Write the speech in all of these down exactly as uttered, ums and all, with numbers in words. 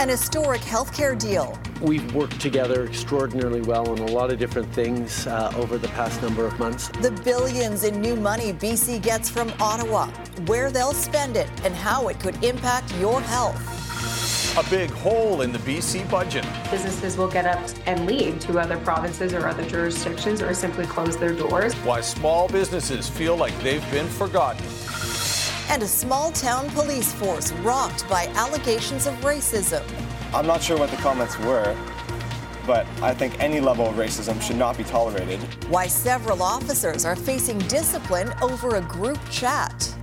An historic healthcare deal. We've worked together extraordinarily well on a lot of different things uh, over the past number of months. The billions in new money B C gets from Ottawa, where they'll spend it, and how it could impact your health. A big hole in the B C budget. Businesses will get up and leave to other provinces or other jurisdictions, or simply close their doors. Why small businesses feel like they've been forgotten. And a small-town police force rocked by allegations of racism. I'm not sure what the comments were, but I think any level of racism should not be tolerated. Why several officers are facing discipline over a group chat.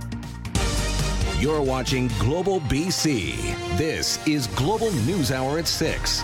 You're watching Global B C. This is Global News Hour at six.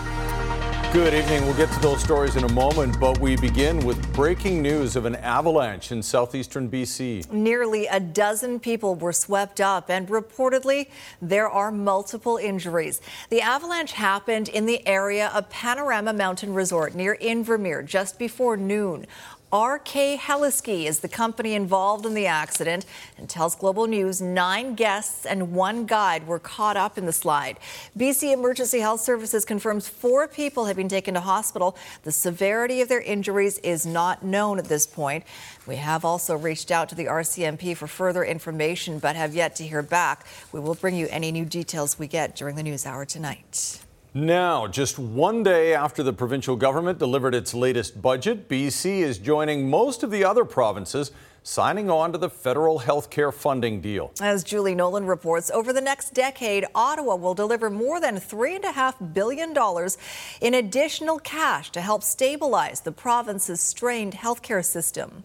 Good evening. We'll get to those stories in a moment, but we begin with breaking news of an avalanche in southeastern B C. Nearly a dozen people were swept up, and reportedly there are multiple injuries. The avalanche happened in the area of Panorama Mountain Resort near Invermere just before noon. R K. Helliski is the company involved in the accident and tells Global News nine guests and one guide were caught up in the slide. B C Emergency Health Services confirms four people have been taken to hospital. The severity of their injuries is not known at this point. We have also reached out to the R C M P for further information, but have yet to hear back. We will bring you any new details we get during the news hour tonight. Now, just one day after the provincial government delivered its latest budget, B C is joining most of the other provinces, signing on to the federal health care funding deal. As Julie Nolan reports, over the next decade, Ottawa will deliver more than three point five billion dollars in additional cash to help stabilize the province's strained health care system.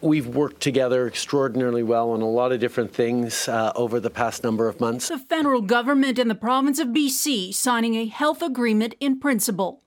We've worked together extraordinarily well on a lot of different things uh, over the past number of months. The federal government and the province of B C signing a health agreement in principle.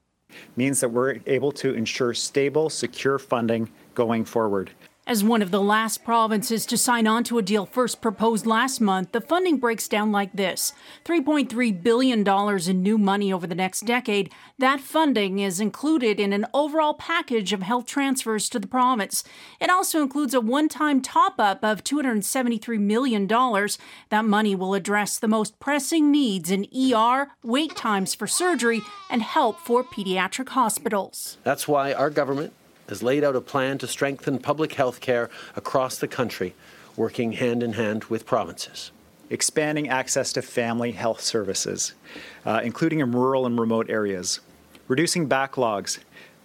Means that we're able to ensure stable, secure funding going forward. As one of the last provinces to sign on to a deal first proposed last month, the funding breaks down like this. three point three billion dollars in new money over the next decade. That funding is included in an overall package of health transfers to the province. It also includes a one-time top-up of two hundred seventy-three million dollars. That money will address the most pressing needs in E R, wait times for surgery, and help for pediatric hospitals. That's why our government has laid out a plan to strengthen public health care across the country, working hand in hand with provinces. Expanding access to family health services, uh, including in rural and remote areas, reducing backlogs,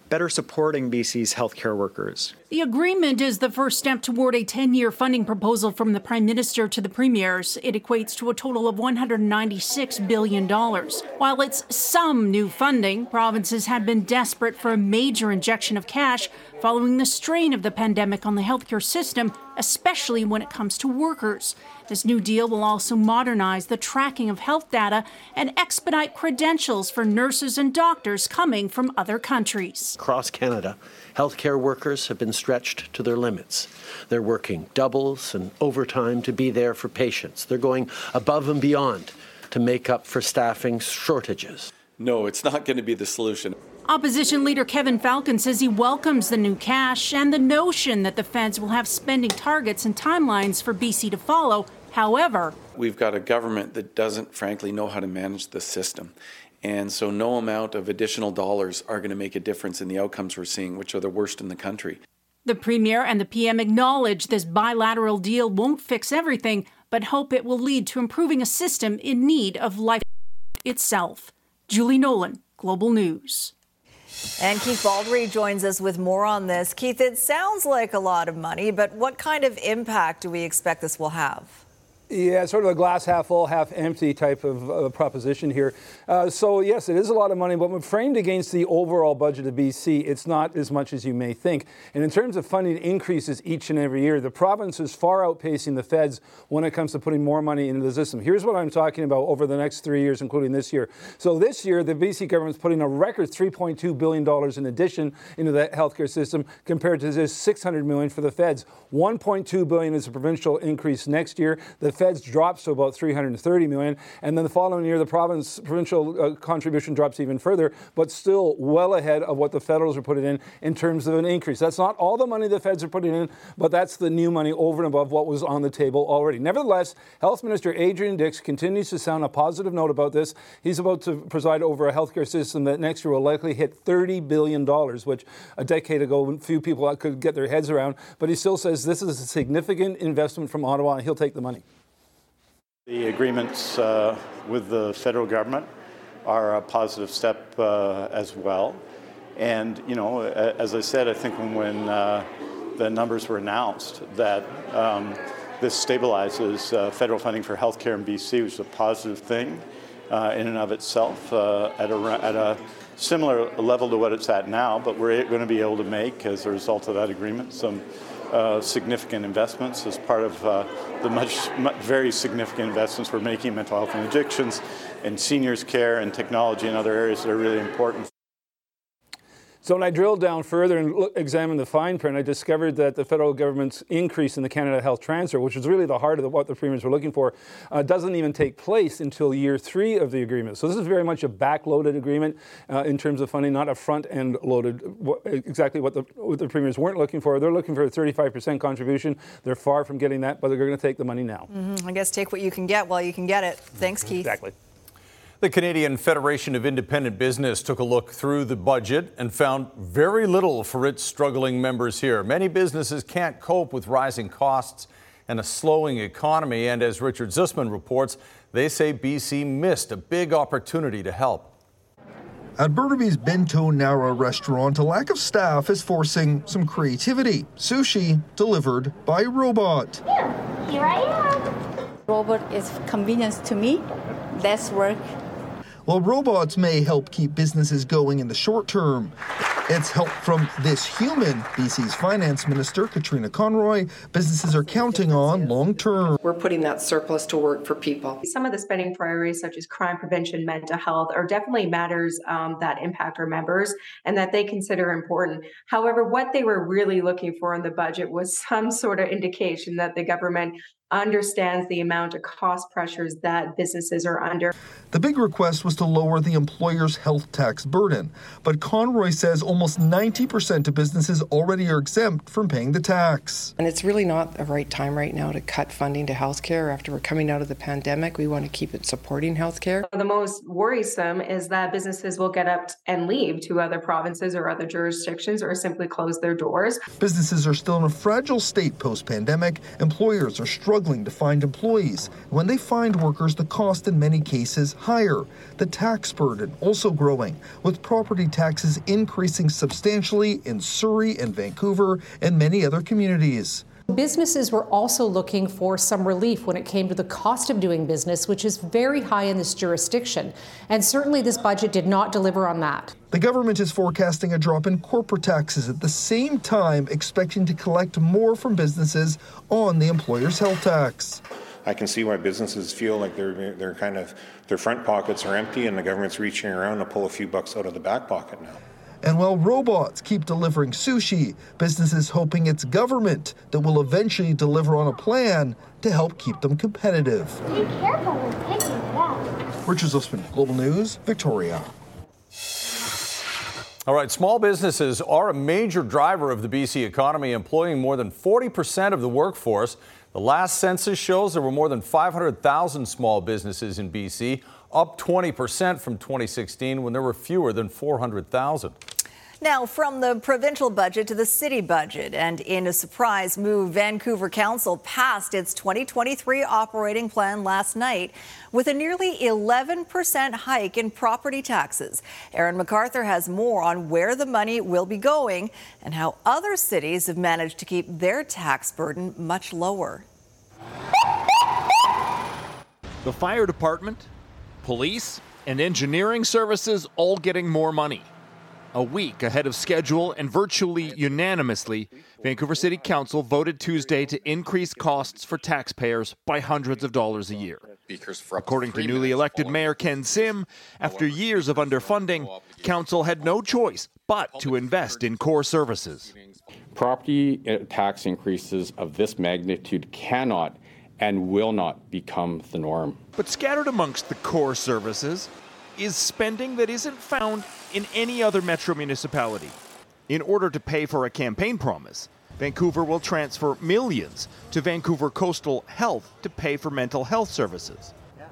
better supporting B C's healthcare workers. The agreement is the first step toward a ten-year funding proposal from the Prime Minister to the premiers. It equates to a total of one hundred ninety-six billion dollars. While it's some new funding, provinces had been desperate for a major injection of cash following the strain of the pandemic on the healthcare system, especially when it comes to workers. This new deal will also modernize the tracking of health data and expedite credentials for nurses and doctors coming from other countries. Across Canada, healthcare workers have been stretched to their limits. They're working doubles and overtime to be there for patients. They're going above and beyond to make up for staffing shortages. No, it's not going to be the solution. Opposition leader Kevin Falcon says he welcomes the new cash and the notion that the feds will have spending targets and timelines for B C to follow. However, we've got a government that doesn't, frankly, know how to manage the system. And so no amount of additional dollars are going to make a difference in the outcomes we're seeing, which are the worst in the country. The Premier and the P M acknowledge this bilateral deal won't fix everything, but hope it will lead to improving a system in need of life itself. Julie Nolan, Global News. And Keith Baldry joins us with more on this. Keith, it sounds like a lot of money, but what kind of impact do we expect this will have? Yeah, sort of a glass half full, half empty type of uh, proposition here. Uh, so, yes, it is a lot of money, but when framed against the overall budget of B C, it's not as much as you may think. And in terms of funding increases each and every year, the province is far outpacing the feds when it comes to putting more money into the system. Here's what I'm talking about over the next three years, including this year. So this year, the B C government's putting a record three point two billion dollars in addition into the healthcare system compared to just six hundred million dollars for the feds. one point two billion dollars is a provincial increase next year. The feds drops to about three hundred thirty million dollars, and then the following year the province provincial uh, contribution drops even further, but still well ahead of what the federals are putting in in terms of an increase. That's not all the money the feds are putting in, but that's the new money over and above what was on the table already. Nevertheless, Health Minister Adrian Dix continues to sound a positive note about this. He's about to preside over a healthcare system that next year will likely hit thirty billion dollars, which a decade ago few people could get their heads around, but he still says this is a significant investment from Ottawa and he'll take the money. The agreements uh, with the federal government are a positive step uh, as well. And, you know, as I said, I think when uh, the numbers were announced that um, this stabilizes uh, federal funding for healthcare in B C, which is a positive thing uh, in and of itself uh, at, a, at a similar level to what it's at now. But we're going to be able to make, as a result of that agreement, some Uh, significant investments as part of uh, the much, much very significant investments we're making in mental health and addictions and seniors care and technology and other areas that are really important. So when I drilled down further and look, examined the fine print, I discovered that the federal government's increase in the Canada Health Transfer, which is really the heart of the, what the premiers were looking for, uh, doesn't even take place until year three of the agreement. So this is very much a back-loaded agreement uh, in terms of funding, not a front-end loaded, what, exactly what the, what the premiers weren't looking for. They're looking for a thirty-five percent contribution. They're far from getting that, but they're going to take the money now. Mm-hmm. I guess take what you can get while you can get it. Thanks, mm-hmm. Keith. Exactly. The Canadian Federation of Independent Business took a look through the budget and found very little for its struggling members here. Many businesses can't cope with rising costs and a slowing economy. And as Richard Zussman reports, they say B C missed a big opportunity to help. At Burnaby's Bento Nara restaurant, a lack of staff is forcing some creativity. Sushi delivered by robot. Here, here I am. Robot is convenience to me. That's work. While robots may help keep businesses going in the short term, it's help from this human, B C's Finance Minister Katrina Conroy, businesses are counting on long term. We're putting that surplus to work for people. Some of the spending priorities, such as crime prevention, mental health, are definitely matters um, that impact our members and that they consider important. However, what they were really looking for in the budget was some sort of indication that the government understands the amount of cost pressures that businesses are under. The big request was to lower the employer's health tax burden, but Conroy says almost ninety percent of businesses already are exempt from paying the tax. And it's really not the right time right now to cut funding to healthcare. After we're coming out of the pandemic, we want to keep it supporting healthcare. The most worrisome is that businesses will get up and leave to other provinces or other jurisdictions or simply close their doors. Businesses are still in a fragile state post-pandemic. Employers are struggling to find employees. When they find workers, the cost in many cases higher. The tax burden also growing, with property taxes increasing substantially in Surrey and Vancouver and many other communities. Businesses were also looking for some relief when it came to the cost of doing business, which is very high in this jurisdiction. And certainly this budget did not deliver on that. The government is forecasting a drop in corporate taxes at the same time, expecting to collect more from businesses on the employer's health tax. I can see why businesses feel like they're, they're kind of, their front pockets are empty and the government's reaching around to pull a few bucks out of the back pocket now. And while robots keep delivering sushi, businesses hoping it's government that will eventually deliver on a plan to help keep them competitive. Be careful with picking it up. Richard Zussman, Global News, Victoria. All right, small businesses are a major driver of the B C economy, employing more than forty percent of the workforce. The last census shows there were more than five hundred thousand small businesses in B C, up twenty percent from twenty sixteen when there were fewer than four hundred thousand. Now, from the provincial budget to the city budget, and in a surprise move, Vancouver Council passed its twenty twenty-three operating plan last night with a nearly eleven percent hike in property taxes. Aaron MacArthur has more on where the money will be going and how other cities have managed to keep their tax burden much lower. The fire department, police, and engineering services all getting more money. A week ahead of schedule and virtually unanimously, Vancouver City Council voted Tuesday to increase costs for taxpayers by hundreds of dollars a year. According to newly elected Mayor Ken Sim, after years of underfunding, Council had no choice but to invest in core services. Property tax increases of this magnitude cannot and will not become the norm. But scattered amongst the core services is spending that isn't found in any other metro municipality. In order to pay for a campaign promise, Vancouver will transfer millions to Vancouver Coastal Health to pay for mental health services. Yeah.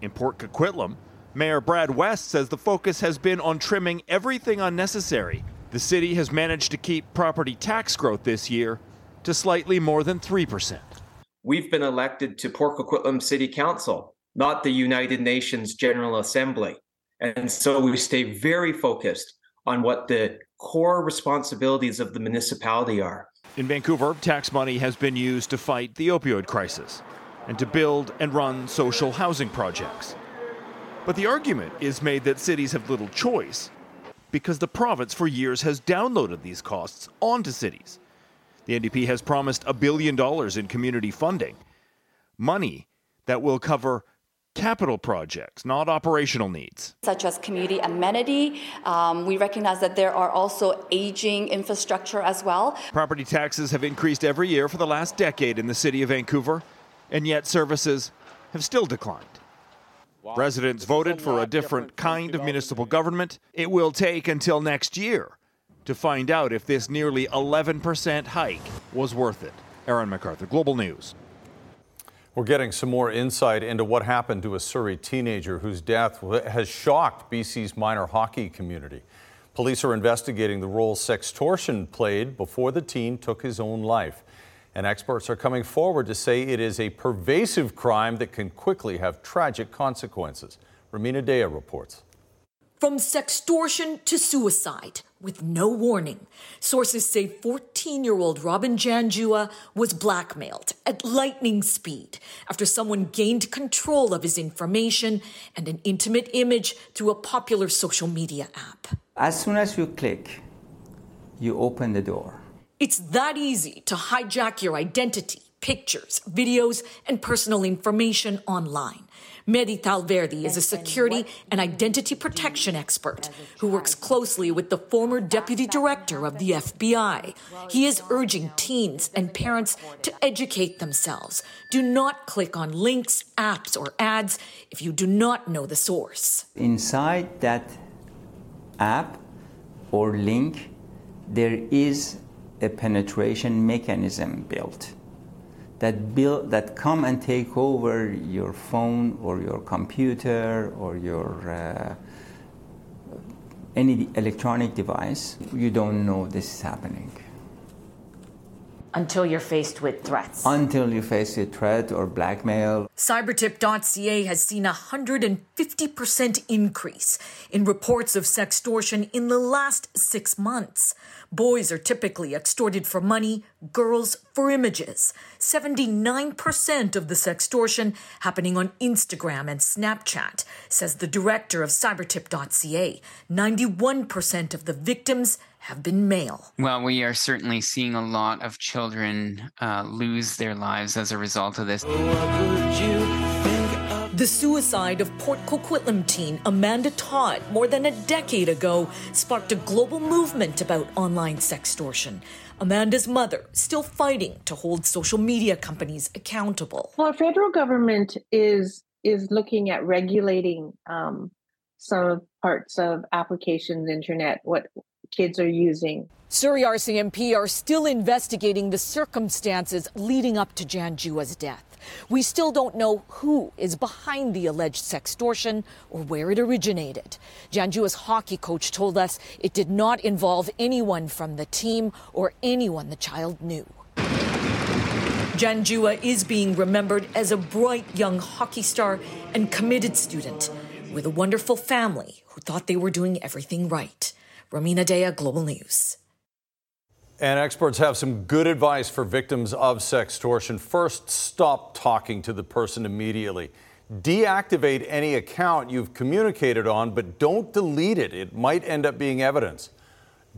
In Port Coquitlam, Mayor Brad West says the focus has been on trimming everything unnecessary. The city has managed to keep property tax growth this year to slightly more than three percent. We've been elected to Port Coquitlam City Council, not the United Nations General Assembly. And so we stay very focused on what the core responsibilities of the municipality are. In Vancouver, tax money has been used to fight the opioid crisis and to build and run social housing projects. But the argument is made that cities have little choice because the province for years has downloaded these costs onto cities. The N D P has promised a billion dollars in community funding, money that will cover capital projects, not operational needs. Such as community amenity. Um, we recognize that there are also aging infrastructure as well. Property taxes have increased every year for the last decade in the city of Vancouver, and yet services have still declined. Wow. Residents voted for a different kind of municipal government. It will take until next year to find out if this nearly eleven percent hike was worth it. Aaron MacArthur, Global News. We're getting some more insight into what happened to a Surrey teenager whose death has shocked B C's minor hockey community. Police are investigating the role sextortion played before the teen took his own life. And experts are coming forward to say it is a pervasive crime that can quickly have tragic consequences. Ramina Dea reports. From sextortion to suicide, with no warning. Sources say fourteen-year-old Robin Janjua was blackmailed at lightning speed after someone gained control of his information and an intimate image through a popular social media app. As soon as you click, you open the door. It's that easy to hijack your identity, pictures, videos, and personal information online. Medi Talverdi is a security and identity protection expert who works closely with the former deputy director of the F B I. He is urging teens and parents to educate themselves. Do not click on links, apps, or ads if you do not know the source. Inside that app or link, there is a penetration mechanism built. That build, that come and take over your phone or your computer or your uh, any electronic device. You don't know this is happening. Until you're faced with threats. Until you're faced with threat or blackmail. Cybertip dot C A has seen a one hundred fifty percent increase in reports of sextortion in the last six months. Boys are typically extorted for money, girls for images. seventy-nine percent of the sextortion happening on Instagram and Snapchat, says the director of Cybertip dot C A. ninety-one percent of the victims have been male. Well, we are certainly seeing a lot of children uh, lose their lives as a result of this. The suicide of Port Coquitlam teen Amanda Todd more than a decade ago sparked a global movement about online sextortion. Amanda's mother still fighting to hold social media companies accountable. Well, our federal government is is looking at regulating um, some parts of applications, internet, what kids are using. Surrey R C M P are still investigating the circumstances leading up to Janjua's death. We still don't know who is behind the alleged sextortion or where it originated. Janjua's hockey coach told us it did not involve anyone from the team or anyone the child knew. Janjua is being remembered as a bright young hockey star and committed student with a wonderful family who thought they were doing everything right. Ramina Dea, Global News. And experts have some good advice for victims of sextortion. First, stop talking to the person immediately. deactivate any account you've communicated on, but don't delete it. It might end up being evidence.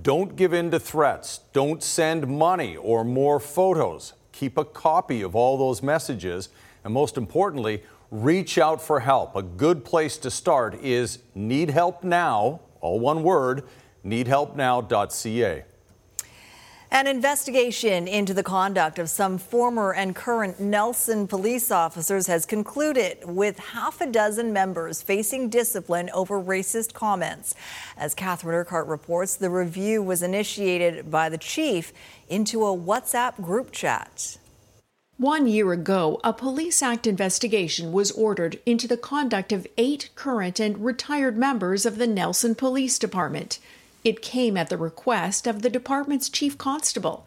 Don't give in to threats. Don't send money or more photos. Keep a copy of all those messages. And most importantly, reach out for help. A good place to start is Need Help Now, all one word, need help now dot c a. An investigation into the conduct of some former and current Nelson police officers has concluded, with half a dozen members facing discipline over racist comments. As Catherine Urquhart reports, the review was initiated by the chief into a WhatsApp group chat. One year ago, a Police Act investigation was ordered into the conduct of eight current and retired members of the Nelson Police Department. It came at the request of the department's chief constable.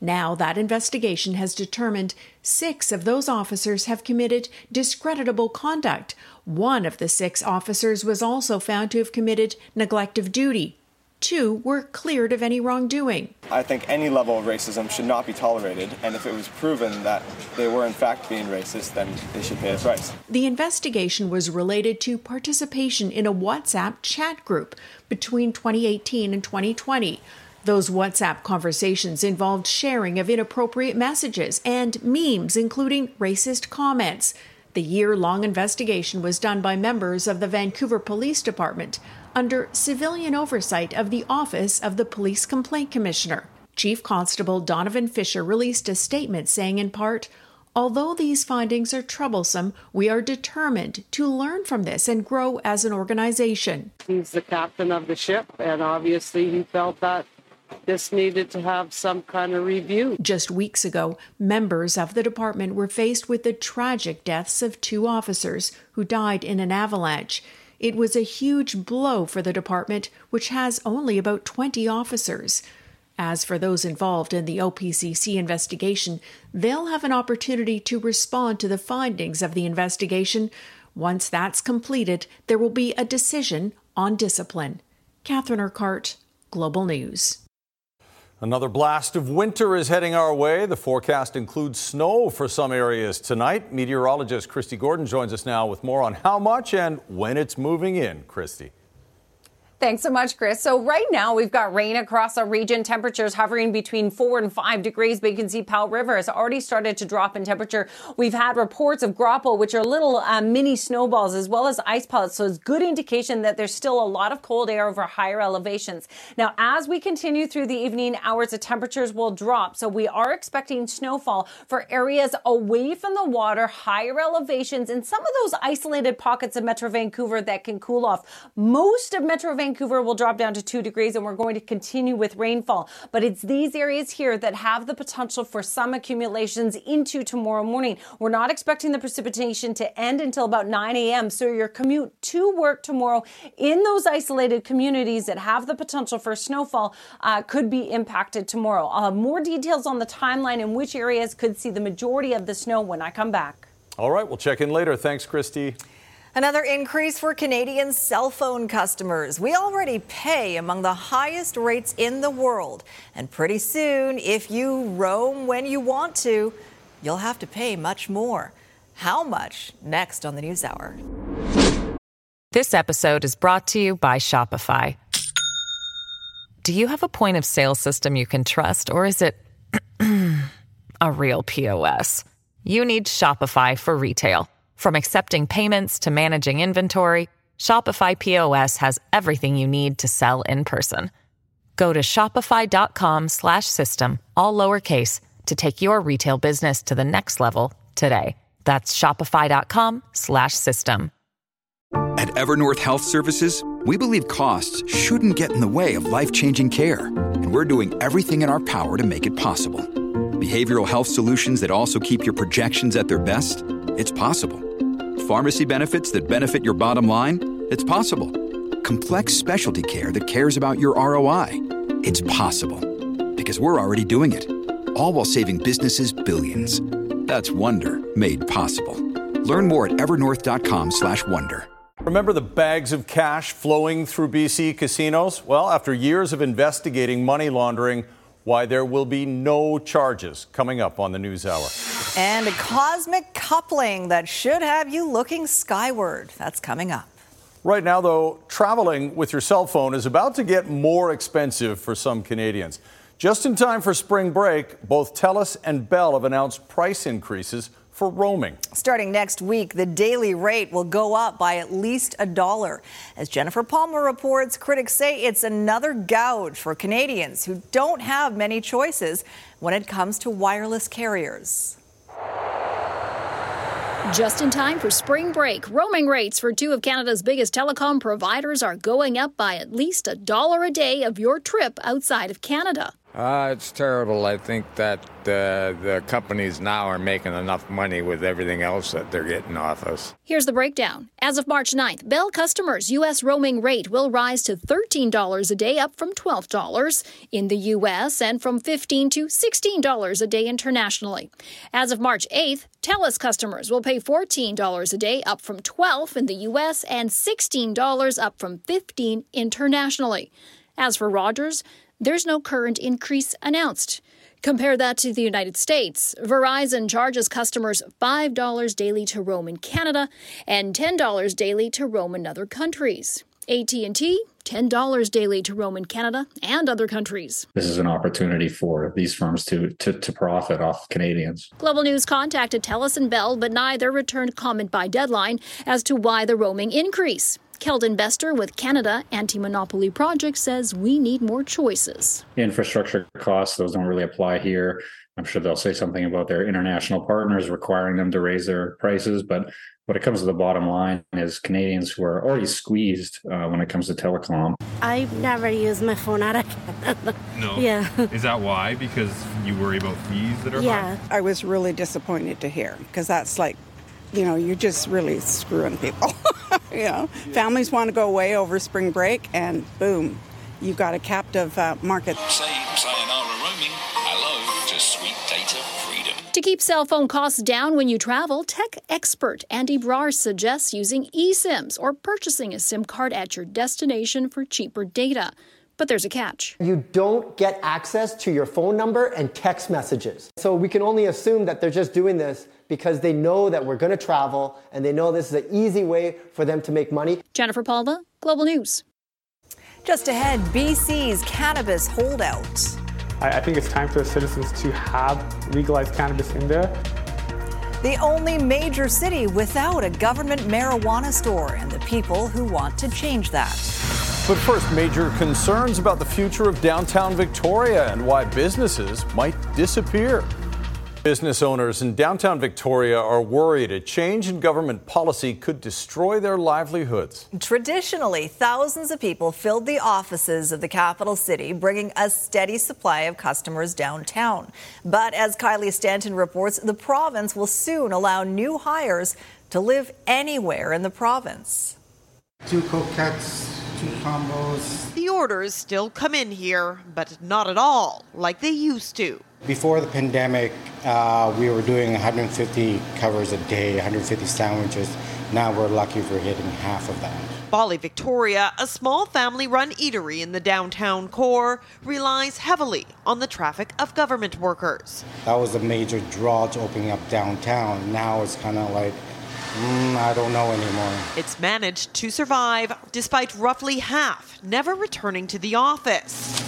Now that investigation has determined six of those officers have committed discreditable conduct. One of the six officers was also found to have committed neglect of duty. Two were cleared of any wrongdoing. I think any level of racism should not be tolerated, and if it was proven that they were in fact being racist, then they should pay a price. The investigation was related to participation in a WhatsApp chat group between twenty eighteen and twenty twenty. Those WhatsApp conversations involved sharing of inappropriate messages and memes, including racist comments. The year-long investigation was done by members of the Vancouver Police Department under civilian oversight of the Office of the Police Complaint Commissioner. Chief Constable Donovan Fisher released a statement saying, in part, "Although these findings are troublesome, we are determined to learn from this and grow as an organization." He's the captain of the ship, and obviously he felt that this needed to have some kind of review. Just weeks ago, members of the department were faced with the tragic deaths of two officers who died in an avalanche. It was a huge blow for the department, which has only about twenty officers. As for those involved in the O P C C investigation, they'll have an opportunity to respond to the findings of the investigation. Once that's completed, there will be a decision on discipline. Catherine Urquhart, Global News. Another blast of winter is heading our way. The forecast includes snow for some areas tonight. Meteorologist Christy Gordon joins us now with more on how much and when it's moving in. Christy. Thanks so much, Chris. So right now we've got rain across our region, temperatures hovering between four and five degrees, but you can see Powell River has already started to drop in temperature. We've had reports of grapple, which are little uh, mini snowballs, as well as ice pellets. So it's good indication that there's still a lot of cold air over higher elevations. Now, as we continue through the evening hours, the temperatures will drop. So we are expecting snowfall for areas away from the water, higher elevations, and some of those isolated pockets of Metro Vancouver that can cool off. Most of Metro Vancouver Vancouver will drop down to two degrees, and we're going to continue with rainfall. But it's these areas here that have the potential for some accumulations into tomorrow morning. We're not expecting the precipitation to end until about nine a.m. So your commute to work tomorrow in those isolated communities that have the potential for snowfall uh, could be impacted tomorrow. I'll have more details on the timeline and which areas could see the majority of the snow when I come back. All right, we'll check in later. Thanks, Christy. Another increase for Canadian cell phone customers. We already pay among the highest rates in the world. And pretty soon, if you roam when you want to, you'll have to pay much more. How much? Next on the News Hour. This episode is brought to you by Shopify. Do you have a point of sale system you can trust, or is it a real P O S? You need Shopify for retail. From accepting payments to managing inventory, Shopify P O S has everything you need to sell in person. Go to shopify.com slash system, all lowercase, to take your retail business to the next level today. That's shopify.com slash system. At Evernorth Health Services, we believe costs shouldn't get in the way of life-changing care, and we're doing everything in our power to make it possible. Behavioral health solutions that also keep your projections at their best? It's possible. Pharmacy benefits that benefit your bottom line? It's possible. Complex specialty care that cares about your R O I? It's possible. Because we're already doing it. All while saving businesses billions. That's Wonder made possible. Learn more at evernorth.com slash wonder. Remember the bags of cash flowing through B C casinos? Well, after years of investigating money laundering, why there will be no charges coming up on the News Hour. And a cosmic coupling that should have you looking skyward. That's coming up. Right now, though, traveling with your cell phone is about to get more expensive for some Canadians. Just in time for spring break, both Telus and Bell have announced price increases for roaming. Starting next week, the daily rate will go up by at least a dollar. As Jennifer Palmer reports, critics say it's another gouge for Canadians who don't have many choices when it comes to wireless carriers. Just in time for spring break, roaming rates for two of Canada's biggest telecom providers are going up by at least a dollar a day of your trip outside of Canada. Uh, it's terrible. I think that uh, the companies now are making enough money with everything else that they're getting off us. Here's the breakdown. As of March ninth, Bell customers' U S roaming rate will rise to thirteen dollars a day, up from twelve dollars in the U S and from fifteen dollars to sixteen dollars a day internationally. As of March eighth, Telus customers will pay fourteen dollars a day, up from twelve dollars in the U S and sixteen dollars, up from fifteen dollars internationally. As for Rogers, there's no current increase announced. Compare that to the United States. Verizon charges customers five dollars daily to roam in Canada and ten dollars daily to roam in other countries. A T and T, ten dollars daily to roam in Canada and other countries. This is an opportunity for these firms to, to, to profit off Canadians. Global News contacted Telus and Bell, but neither returned comment by deadline as to why the roaming increase. Keldon Bester with Canada Anti-Monopoly Project says we need more choices. Infrastructure costs, those don't really apply here. I'm sure they'll say something about their international partners requiring them to raise their prices. But when it comes to the bottom line is Canadians who are already squeezed uh, when it comes to telecom. I never use my phone out of Canada. No? Yeah. Is that why? Because you worry about fees that are yeah. high? I was really disappointed to hear because that's like, you know, you're just really screwing people. You know, families want to go away over spring break, and boom, you've got a captive uh, market. Say sayonara roaming, hello to sweet data freedom. To keep cell phone costs down when you travel, tech expert Andy Brar suggests using eSIMs or purchasing a SIM card at your destination for cheaper data. But there's a catch. You don't get access to your phone number and text messages. So we can only assume that they're just doing this because they know that we're going to travel and they know this is an easy way for them to make money. Jennifer Palma, Global News. Just ahead, B C's cannabis holdout. I think it's time for the citizens to have legalized cannabis in there. The only major city without a government marijuana store and the people who want to change that. But first, major concerns about the future of downtown Victoria and why businesses might disappear. Business owners in downtown Victoria are worried a change in government policy could destroy their livelihoods. Traditionally, thousands of people filled the offices of the capital city, bringing a steady supply of customers downtown. But as Kylie Stanton reports, the province will soon allow new hires to live anywhere in the province. Two coquettes. The orders still come in here, but not at all like they used to. Before the pandemic, uh, we were doing one hundred fifty covers a day, one hundred fifty sandwiches. Now we're lucky if we're hitting half of that. Bally Victoria, a small family-run eatery in the downtown core, relies heavily on the traffic of government workers. That was a major draw to opening up downtown. Now it's kind of like, Mm, I don't know anymore. It's managed to survive, despite roughly half never returning to the office.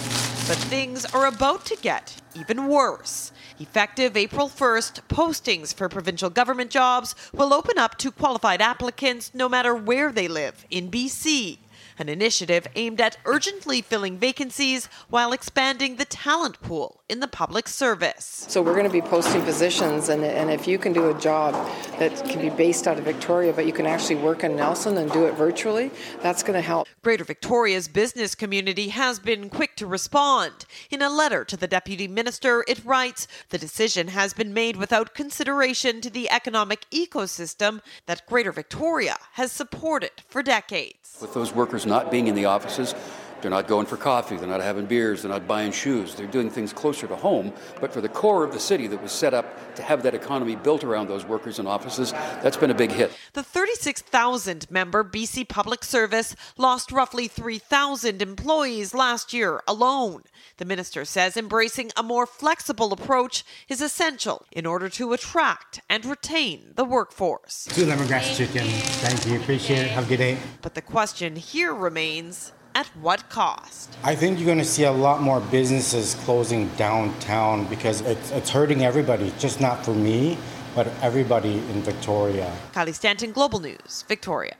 But things are about to get even worse. Effective April first, postings for provincial government jobs will open up to qualified applicants no matter where they live in B C, an initiative aimed at urgently filling vacancies while expanding the talent pool in the public service. So we're going to be posting positions, and, and if you can do a job that can be based out of Victoria, but you can actually work in Nelson and do it virtually, that's going to help. Greater Victoria's business community has been quick to respond. In a letter to the Deputy Minister, it writes, the decision has been made without consideration to the economic ecosystem that Greater Victoria has supported for decades. With those workers not being in the offices, They're not going for coffee. They're not having beers. They're not buying shoes. They're doing things closer to home. But for the core of the city that was set up to have that economy built around those workers and offices, that's been a big hit. The thirty-six thousand member B C Public Service lost roughly three thousand employees last year alone. The minister says embracing a more flexible approach is essential in order to attract and retain the workforce. Two lemongrass chicken. Thank you. Appreciate it. Have a good day. But the question here remains, at what cost? I think you're going to see a lot more businesses closing downtown because it's, it's hurting everybody, just not for me, but everybody in Victoria. Kylie Stanton, Global News, Victoria.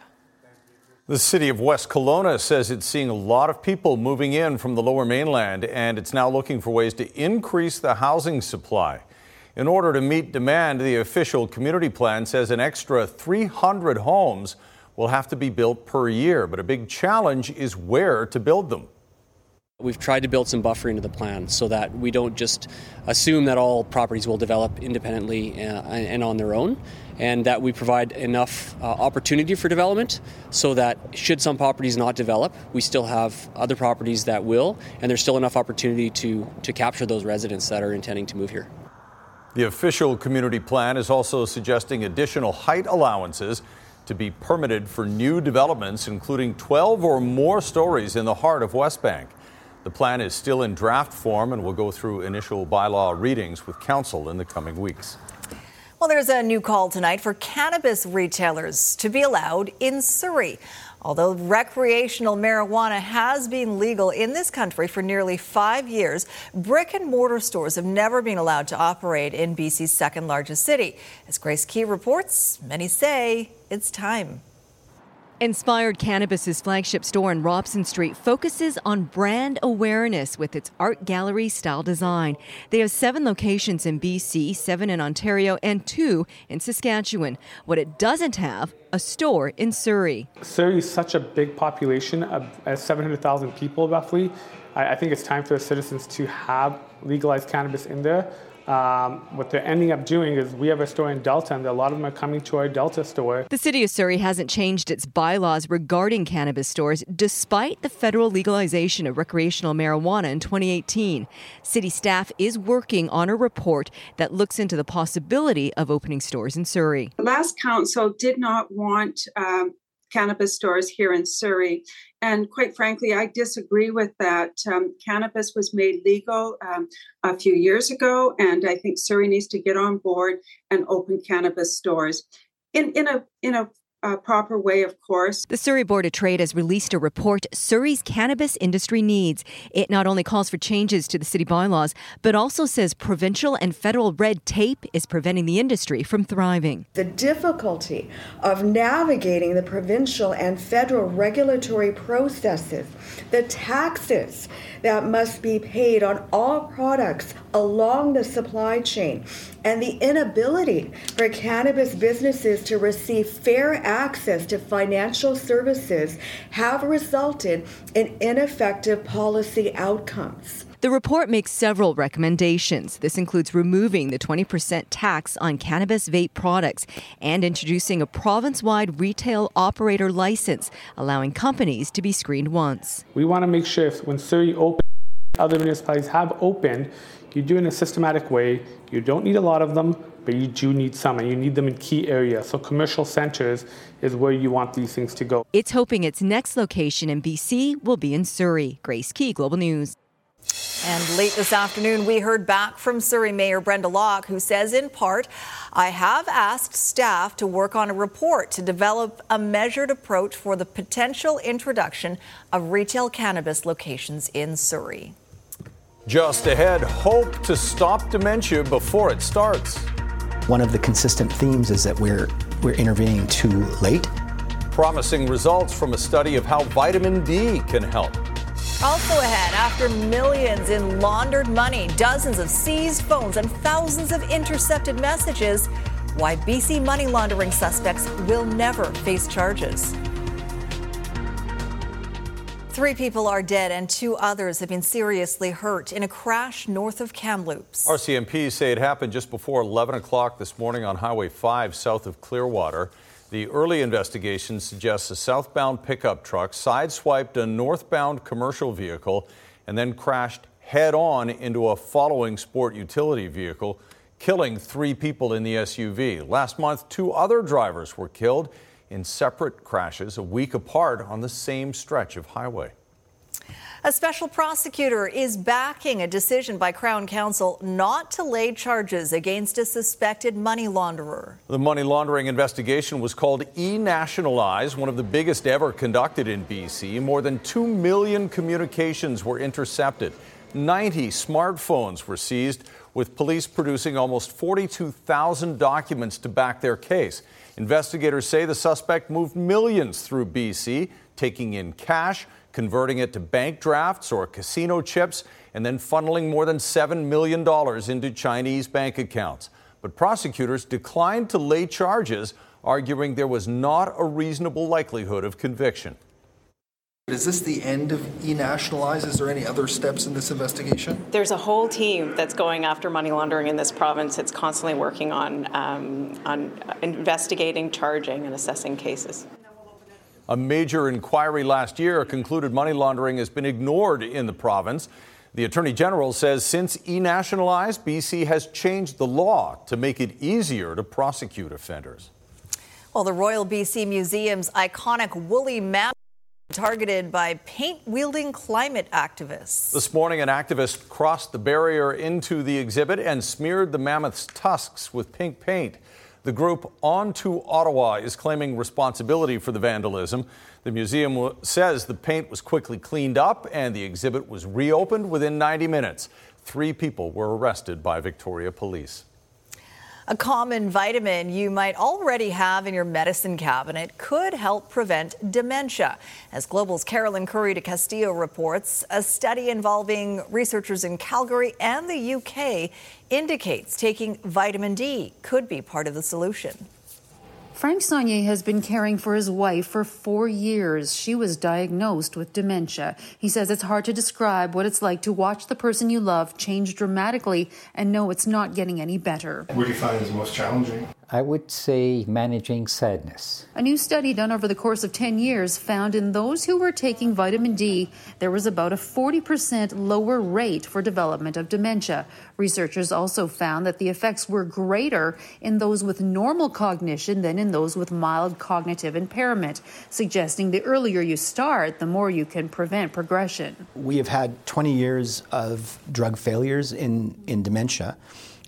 The city of West Kelowna says it's seeing a lot of people moving in from the Lower Mainland, and it's now looking for ways to increase the housing supply. In order to meet demand, the official community plan says an extra three hundred homes will have to be built per year, but a big challenge is where to build them. We've tried to build some buffer into the plan so that we don't just assume that all properties will develop independently and on their own, and that we provide enough uh, opportunity for development so that should some properties not develop, we still have other properties that will, and there's still enough opportunity to, to capture those residents that are intending to move here. The official community plan is also suggesting additional height allowances to be permitted for new developments, including twelve or more stories in the heart of West Bank. The plan is still in draft form and will go through initial bylaw readings with council in the coming weeks. Well, there's a new call tonight for cannabis retailers to be allowed in Surrey. Although recreational marijuana has been legal in this country for nearly five years, brick and mortar stores have never been allowed to operate in B C's second largest city. As Grace Key reports, many say it's time. Inspired Cannabis's flagship store in Robson Street focuses on brand awareness with its art gallery style design. They have seven locations in B C, seven in Ontario, and two in Saskatchewan. What it doesn't have, a store in Surrey. Surrey is such a big population, uh, seven hundred thousand people roughly. I, I think it's time for the citizens to have legalized cannabis in there. Um, what they're ending up doing is we have a store in Delta, and a lot of them are coming to our Delta store. The city of Surrey hasn't changed its bylaws regarding cannabis stores despite the federal legalization of recreational marijuana in twenty eighteen. City staff is working on a report that looks into the possibility of opening stores in Surrey. The last council did not want um, cannabis stores here in Surrey. And quite frankly, I disagree with that. Um, cannabis was made legal um, a few years ago, and I think Surrey needs to get on board and open cannabis stores in, in a in a uh, proper way, of course. The Surrey Board of Trade has released a report Surrey's cannabis industry needs. It not only calls for changes to the city bylaws, but also says provincial and federal red tape is preventing the industry from thriving. The difficulty of navigating the provincial and federal regulatory processes, the taxes that must be paid on all products along the supply chain, and the inability for cannabis businesses to receive fair access to financial services have resulted in ineffective policy outcomes. The report makes several recommendations. This includes removing the twenty percent tax on cannabis vape products and introducing a province-wide retail operator license, allowing companies to be screened once. We want to make sure if when Surrey opens, other municipalities have opened, you do it in a systematic way. You don't need a lot of them, but you do need some, and you need them in key areas. So commercial centres is where you want these things to go. It's hoping its next location in B C will be in Surrey. Grace Key, Global News. And late this afternoon, we heard back from Surrey Mayor Brenda Locke, who says in part, I have asked staff to work on a report to develop a measured approach for the potential introduction of retail cannabis locations in Surrey. Just ahead, hope to stop dementia before it starts. One of the consistent themes is that we're we're intervening too late. Promising results from a study of how vitamin D can help. Also ahead, after millions in laundered money, dozens of seized phones and thousands of intercepted messages, why B C money laundering suspects will never face charges. Three people are dead and two others have been seriously hurt in a crash north of Kamloops. R C M P say it happened just before eleven o'clock this morning on Highway five south of Clearwater. The early investigation suggests a southbound pickup truck sideswiped a northbound commercial vehicle and then crashed head-on into a following sport utility vehicle, killing three people in the S U V. Last month, two other drivers were killed in separate crashes a week apart on the same stretch of highway. A special prosecutor is backing a decision by Crown Counsel not to lay charges against a suspected money launderer. The money laundering investigation was called E-Nationalize, one of the biggest ever conducted in B C. More than two million communications were intercepted. ninety smartphones were seized, with police producing almost forty-two thousand documents to back their case. Investigators say the suspect moved millions through B C, taking in cash, converting it to bank drafts or casino chips, and then funneling more than seven million dollars into Chinese bank accounts. But prosecutors declined to lay charges, arguing there was not a reasonable likelihood of conviction. Is this the end of E-Nationalize? Is there any other steps in this investigation? There's a whole team that's going after money laundering in this province. It's constantly working on, um, on investigating, charging, and assessing cases. A major inquiry last year concluded money laundering has been ignored in the province. The Attorney General says since E-Nationalize, B C has changed the law to make it easier to prosecute offenders. Well, the Royal B C Museum's iconic woolly mammoth targeted by paint-wielding climate activists. This morning, an activist crossed the barrier into the exhibit and smeared the mammoth's tusks with pink paint. The group On to Ottawa is claiming responsibility for the vandalism. The museum says the paint was quickly cleaned up and the exhibit was reopened within ninety minutes. Three people were arrested by Victoria Police. A common vitamin you might already have in your medicine cabinet could help prevent dementia. As Global's Carolyn Curry de Castillo reports, a study involving researchers in Calgary and the U K indicates taking vitamin D could be part of the solution. Frank Saunier has been caring for his wife for four years. She was diagnosed with dementia. He says it's hard to describe what it's like to watch the person you love change dramatically and know it's not getting any better. What do you find is most challenging? I would say managing sadness. A new study done over the course of ten years found in those who were taking vitamin D, there was about a forty percent lower rate for development of dementia. Researchers also found that the effects were greater in those with normal cognition than in those with mild cognitive impairment, suggesting the earlier you start, the more you can prevent progression. We have had twenty years of drug failures in, in dementia,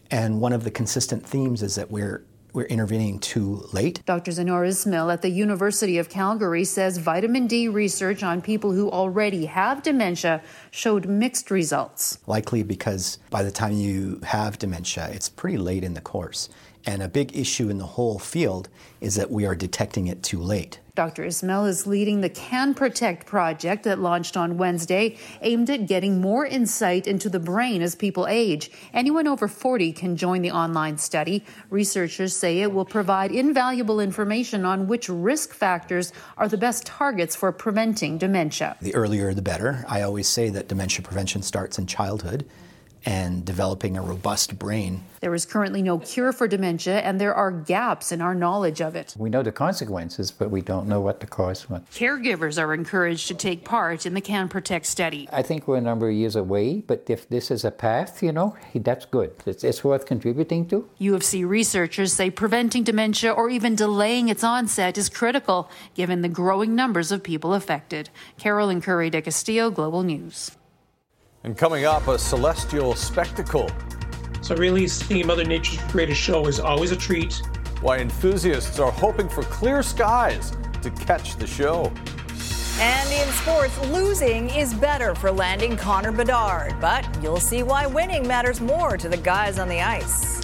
and one of the consistent themes is that we're We're intervening too late. Doctor Zanor Ismail at the University of Calgary says vitamin D research on people who already have dementia showed mixed results. Likely because by the time you have dementia, it's pretty late in the course. And a big issue in the whole field is that we are detecting it too late. Doctor Ismail is leading the CanProtect project that launched on Wednesday, aimed at getting more insight into the brain as people age. Anyone over forty can join the online study. Researchers say it will provide invaluable information on which risk factors are the best targets for preventing dementia. The earlier the better. I always say that dementia prevention starts in childhood and developing a robust brain. There is currently no cure for dementia, and there are gaps in our knowledge of it. We know the consequences, but we don't know what the cause was. Caregivers are encouraged to take part in the CanProtect study. I think we're a number of years away, but if this is a path, you know, that's good. It's, it's worth contributing to. U of C researchers say preventing dementia or even delaying its onset is critical, given the growing numbers of people affected. Carolyn Curry de Castillo, Global News. And coming up, a celestial spectacle. So really, seeing Mother Nature's greatest show is always a treat. Why enthusiasts are hoping for clear skies to catch the show. And in sports, losing is better for landing Connor Bedard. But you'll see why winning matters more to the guys on the ice.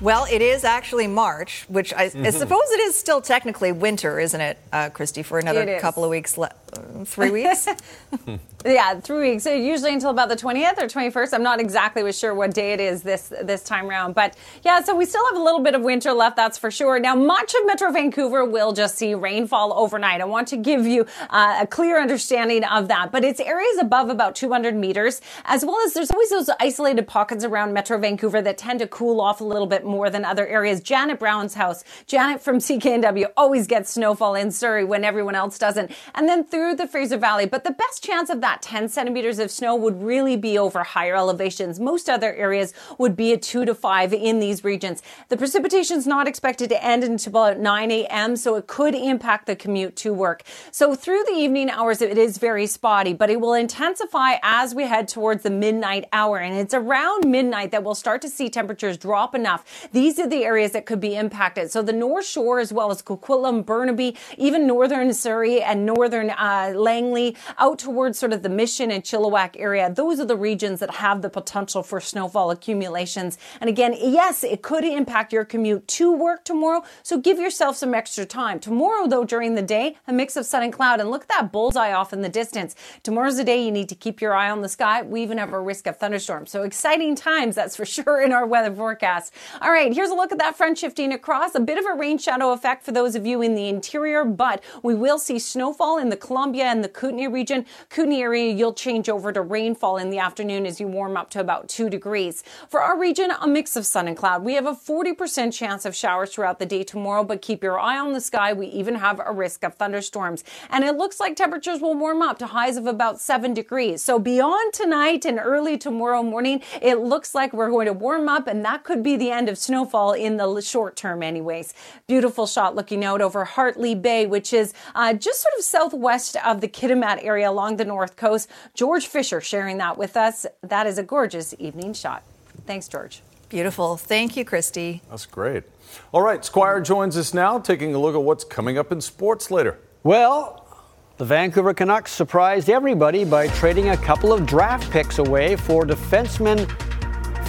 Well, it is actually March, which I, mm-hmm. I suppose it is still technically winter, isn't it, uh, Christy, for another couple of weeks left? Three weeks? Yeah, three weeks. So usually until about the twentieth or twenty-first. I'm not exactly sure what day it is this this time round. But yeah, so we still have a little bit of winter left, that's for sure. Now, much of Metro Vancouver will just see rainfall overnight. I want to give you uh, a clear understanding of that. But it's areas above about two hundred meters, as well as there's always those isolated pockets around Metro Vancouver that tend to cool off a little bit more than other areas. Janet Brown's house, Janet from C K N W, always gets snowfall in Surrey when everyone else doesn't. And then through the Fraser Valley, but the best chance of that ten centimeters of snow would really be over higher elevations. Most other areas would be a two to five in these regions. The precipitation is not expected to end until about nine a.m., so it could impact the commute to work. So through the evening hours, it is very spotty, but it will intensify as we head towards the midnight hour, and it's around midnight that we'll start to see temperatures drop enough. These are the areas that could be impacted. So the North Shore, as well as Coquitlam, Burnaby, even northern Surrey and northern Uh, Langley, out towards sort of the Mission and Chilliwack area. Those are the regions that have the potential for snowfall accumulations. And again, yes, it could impact your commute to work tomorrow, so give yourself some extra time. Tomorrow, though, during the day, a mix of sun and cloud. And look at that bullseye off in the distance. Tomorrow's the day you need to keep your eye on the sky. We even have a risk of thunderstorms. So exciting times, that's for sure, in our weather forecast. All right, here's a look at that front shifting across. A bit of a rain shadow effect for those of you in the interior, but we will see snowfall in the Columbia and the Kootenay region. Kootenay area, you'll change over to rainfall in the afternoon as you warm up to about two degrees. For our region, a mix of sun and cloud. We have a forty percent chance of showers throughout the day tomorrow, but keep your eye on the sky. We even have a risk of thunderstorms. And it looks like temperatures will warm up to highs of about seven degrees. So beyond tonight and early tomorrow morning, it looks like we're going to warm up, and that could be the end of snowfall in the short term anyways. Beautiful shot looking out over Hartley Bay, which is uh, just sort of southwest of the Kitimat area along the north coast. George Fisher sharing that with us. That is a gorgeous evening shot. Thanks, George. Beautiful. Thank you, Christy. That's great. All right, Squire joins us now, taking a look at what's coming up in sports later. Well, the Vancouver Canucks surprised everybody by trading a couple of draft picks away for defenseman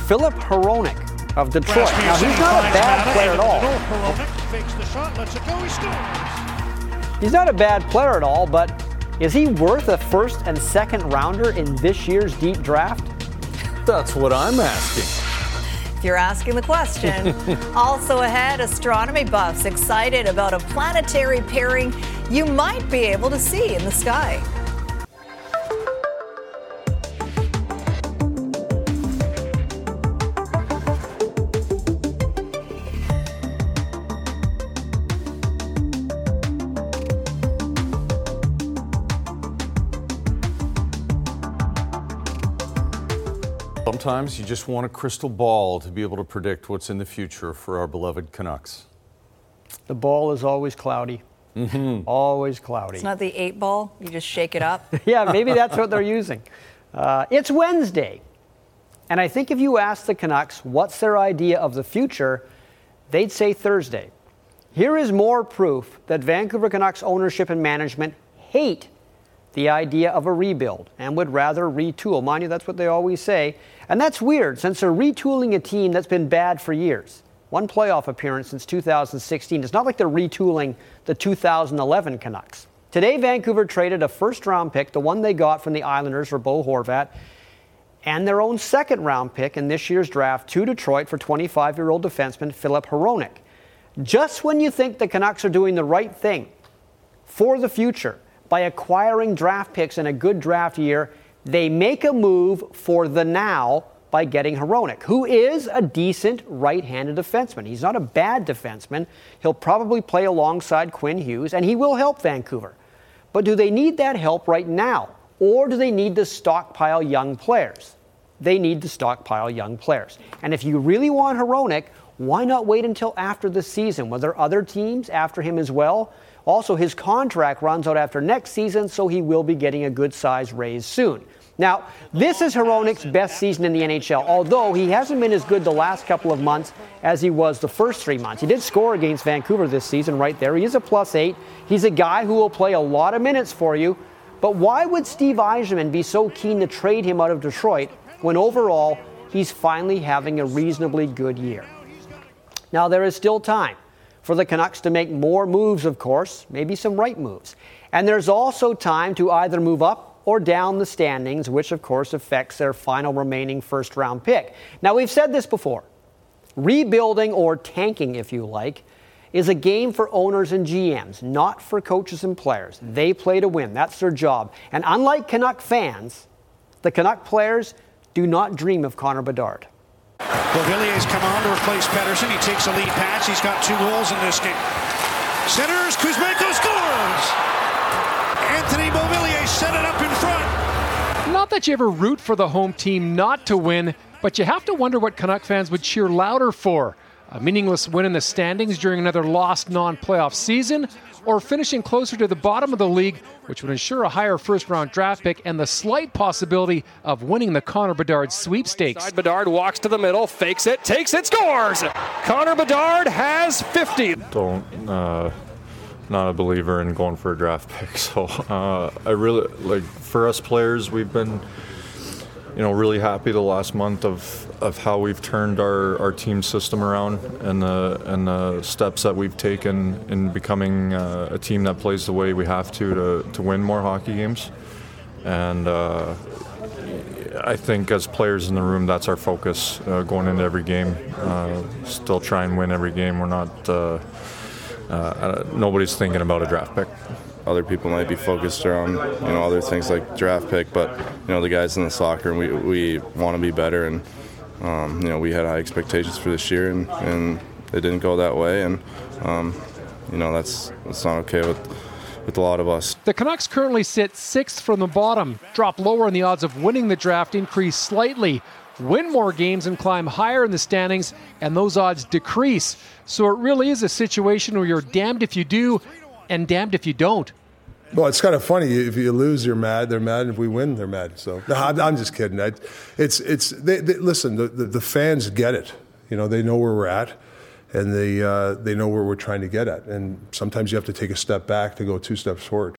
Philip Hironik of Detroit. Now, he's not a bad player at all. Hironik fakes the shot, lets it go, he scores. He's not a bad player at all, but is he worth a first and second rounder in this year's deep draft? That's what I'm asking. If you're asking the question. Also ahead, astronomy buffs excited about a planetary pairing you might be able to see in the sky. Sometimes you just want a crystal ball to be able to predict what's in the future for our beloved Canucks. The ball is always cloudy. Mm-hmm. Always cloudy. It's not the eight ball. You just shake it up. Yeah, maybe that's what they're using. Uh, it's Wednesday. And I think if you ask the Canucks what's their idea of the future, they'd say Thursday. Here is more proof that Vancouver Canucks ownership and management hate the idea of a rebuild and would rather retool. Mind you, that's what they always say. And that's weird, since they're retooling a team that's been bad for years. One playoff appearance since two thousand sixteen. It's not like they're retooling the two thousand eleven Canucks. Today, Vancouver traded a first-round pick, the one they got from the Islanders for Bo Horvat, and their own second-round pick in this year's draft to Detroit for twenty-five-year-old defenseman Philip Hironik. Just when you think the Canucks are doing the right thing for the future, by acquiring draft picks in a good draft year, they make a move for the now by getting Hironik, who is a decent right-handed defenseman. He's not a bad defenseman. He'll probably play alongside Quinn Hughes, and he will help Vancouver. But do they need that help right now, or do they need to stockpile young players? They need to stockpile young players. And if you really want Hironik, why not wait until after the season? Were there other teams after him as well? Also, his contract runs out after next season, so he will be getting a good size raise soon. Now, this is Hironik's best season in the N H L, although he hasn't been as good the last couple of months as he was the first three months. He did score against Vancouver this season right there. He is a plus eight. He's a guy who will play a lot of minutes for you. But why would Steve Yzerman be so keen to trade him out of Detroit when overall he's finally having a reasonably good year? Now, there is still time for the Canucks to make more moves, of course, maybe some right moves. And there's also time to either move up or down the standings, which, of course, affects their final remaining first-round pick. Now, we've said this before. Rebuilding, or tanking, if you like, is a game for owners and G Ms, not for coaches and players. They play to win. That's their job. And unlike Canuck fans, the Canuck players do not dream of Connor Bedard. Beauvilliers come on to replace Pettersson. He takes a lead pass. He's got two goals in this game. Centers, Kuzmenko scores! Anthony Beauvilliers set it up in front. Not that you ever root for the home team not to win, but you have to wonder what Canuck fans would cheer louder for. A meaningless win in the standings during another lost non-playoff season, or finishing closer to the bottom of the league, which would ensure a higher first-round draft pick and the slight possibility of winning the Connor Bedard sweepstakes. Right side, Bedard walks to the middle, fakes it, takes it, scores! Connor Bedard has fifty. Don't, uh, not a believer in going for a draft pick, so uh, I really, like, for us players, we've been, you know, really happy the last month of of how we've turned our, our team system around and the and the steps that we've taken in becoming uh, a team that plays the way we have to to, to win more hockey games. And uh, I think as players in the room, that's our focus uh, going into every game. Uh, still try and win every game. We're not uh, uh, nobody's thinking about a draft pick. Other people might be focused around, you know, other things like draft pick, but you know, the guys in the soccer, we we want to be better, and um, you know, we had high expectations for this year, and, and it didn't go that way, and um, you know, that's that's not okay with with a lot of us. The Canucks currently sit sixth from the bottom, drop lower in the odds of winning the draft, increase slightly, win more games and climb higher in the standings, and those odds decrease. So it really is a situation where you're damned if you do and damned if you don't. Well, it's kind of funny. If you lose, you're mad. They're mad. And if we win, they're mad. So no, I'm, I'm just kidding. I, it's it's. They, they, listen, the, the, the fans get it. You know, they know where we're at, and they uh, they know where we're trying to get at. And sometimes you have to take a step back to go two steps forward.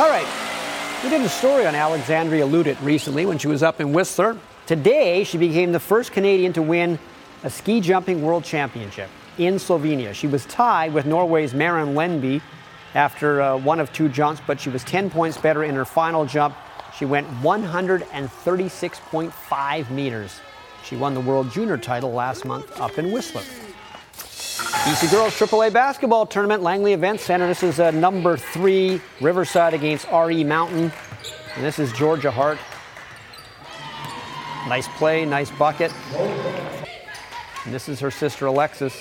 All right, we did a story on Alexandria Lutit recently when she was up in Whistler. Today, she became the first Canadian to win a ski jumping world championship in Slovenia. She was tied with Norway's Maren Lundby after uh, one of two jumps, but she was ten points better in her final jump. She went one thirty-six point five meters. She won the World Junior title last month up in Whistler. B C Girls triple A Basketball Tournament, Langley Event Center. This is uh, number three, Riverside against R E Mountain. And this is Georgia Hart. Nice play, nice bucket. And this is her sister, Alexis.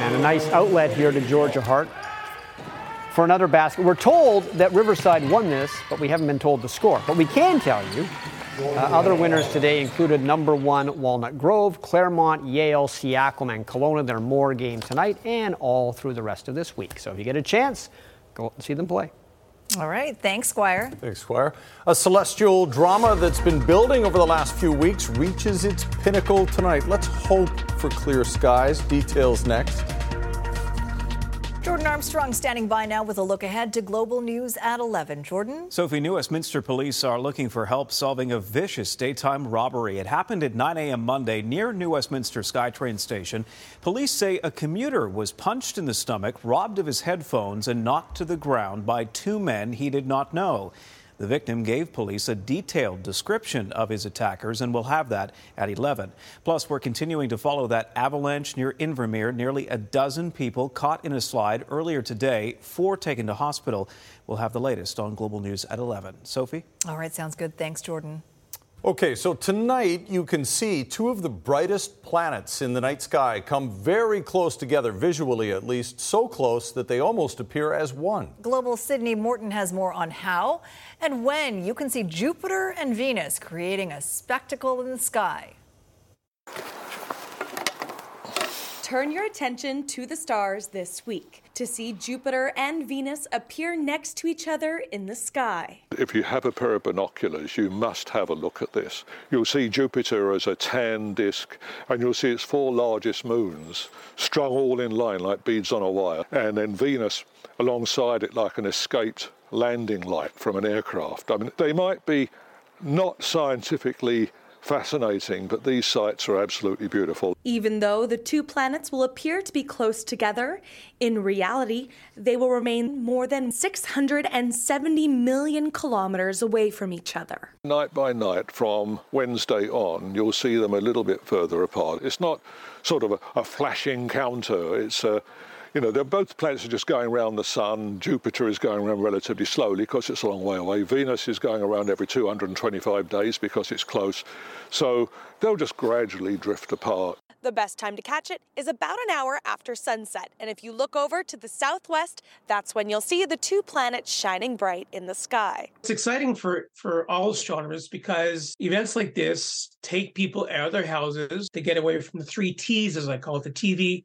And a nice outlet here to Georgia Hart for another basket. We're told that Riverside won this, but we haven't been told the score. But we can tell you uh, other winners today included number one Walnut Grove, Claremont, Yale, Siakam, and Kelowna. There are more games tonight and all through the rest of this week. So if you get a chance, go out and see them play. All right. Thanks, Squire. Thanks, Squire. A celestial drama that's been building over the last few weeks reaches its pinnacle tonight. Let's hope for clear skies. Details next. Jordan Armstrong standing by now with a look ahead to global news at eleven. Jordan? Sophie, New Westminster police are looking for help solving a vicious daytime robbery. It happened at nine a.m. Monday near New Westminster SkyTrain station. Police say a commuter was punched in the stomach, robbed of his headphones, and knocked to the ground by two men he did not know. The victim gave police a detailed description of his attackers, and we'll have that at eleven. Plus, we're continuing to follow that avalanche near Invermere. Nearly a dozen people caught in a slide earlier today, four taken to hospital. We'll have the latest on Global News at eleven. Sophie? All right, sounds good. Thanks, Jordan. Okay, so tonight you can see two of the brightest planets in the night sky come very close together, visually at least, so close that they almost appear as one. Global Sydney Morton has more on how and when you can see Jupiter and Venus creating a spectacle in the sky. Turn your attention to the stars this week to see Jupiter and Venus appear next to each other in the sky. If you have a pair of binoculars, you must have a look at this. You'll see Jupiter as a tan disk, and you'll see its four largest moons strung all in line like beads on a wire, and then Venus alongside it like an escaped landing light from an aircraft. I mean, they might be not scientifically fascinating, but these sights are absolutely beautiful. Even though the two planets will appear to be close together, in reality, they will remain more than six hundred seventy million kilometers away from each other. Night by night, from Wednesday on, you'll see them a little bit further apart. It's not sort of a, a flashing counter. It's a You know, they're both planets are just going around the sun. Jupiter is going around relatively slowly because it's a long way away. Venus is going around every two hundred twenty-five days because it's close. So they'll just gradually drift apart. The best time to catch it is about an hour after sunset. And if you look over to the southwest, that's when you'll see the two planets shining bright in the sky. It's exciting for, for all astronomers because events like this take people out of their houses to get away from the three T's, as I call it, the T V,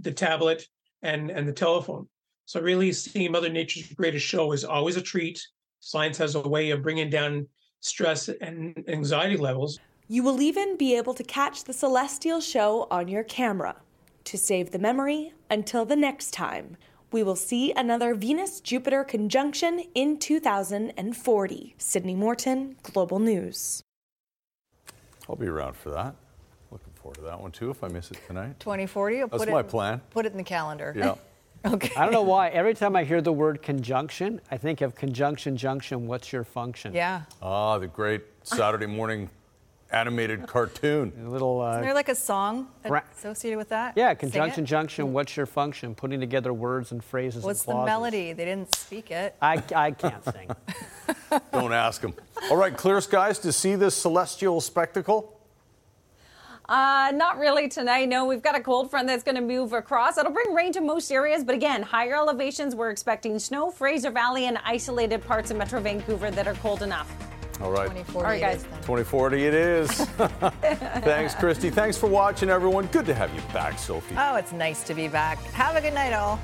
the tablet, And, and the telephone. So really seeing Mother Nature's greatest show is always a treat. Science has a way of bringing down stress and anxiety levels. You will even be able to catch the celestial show on your camera. To save the memory, until the next time, we will see another Venus-Jupiter conjunction in two thousand forty. Sydney Morton, Global News. I'll be around for that. To that one too, if I miss it tonight. twenty forty. That's put my it, plan. Put it in the calendar. Yeah. Okay. I don't know why. Every time I hear the word conjunction, I think of conjunction junction. What's your function? Yeah. Ah, the great Saturday morning animated cartoon. A little. Uh, Isn't there like a song ra- associated with that? Yeah, conjunction junction. What's your function? Putting together words and phrases. What's and clauses. The melody? They didn't speak it. I I can't sing. Don't ask them. All right, clear skies to see this celestial spectacle. Uh, not really tonight. No, we've got a cold front that's going to move across. It'll bring rain to most areas, but again, higher elevations, we're expecting snow, Fraser Valley, and isolated parts of Metro Vancouver that are cold enough. All right. All right, guys. twenty forty it is. Thanks, Christy. Thanks for watching, everyone. Good to have you back, Sophie. Oh, it's nice to be back. Have a good night, all.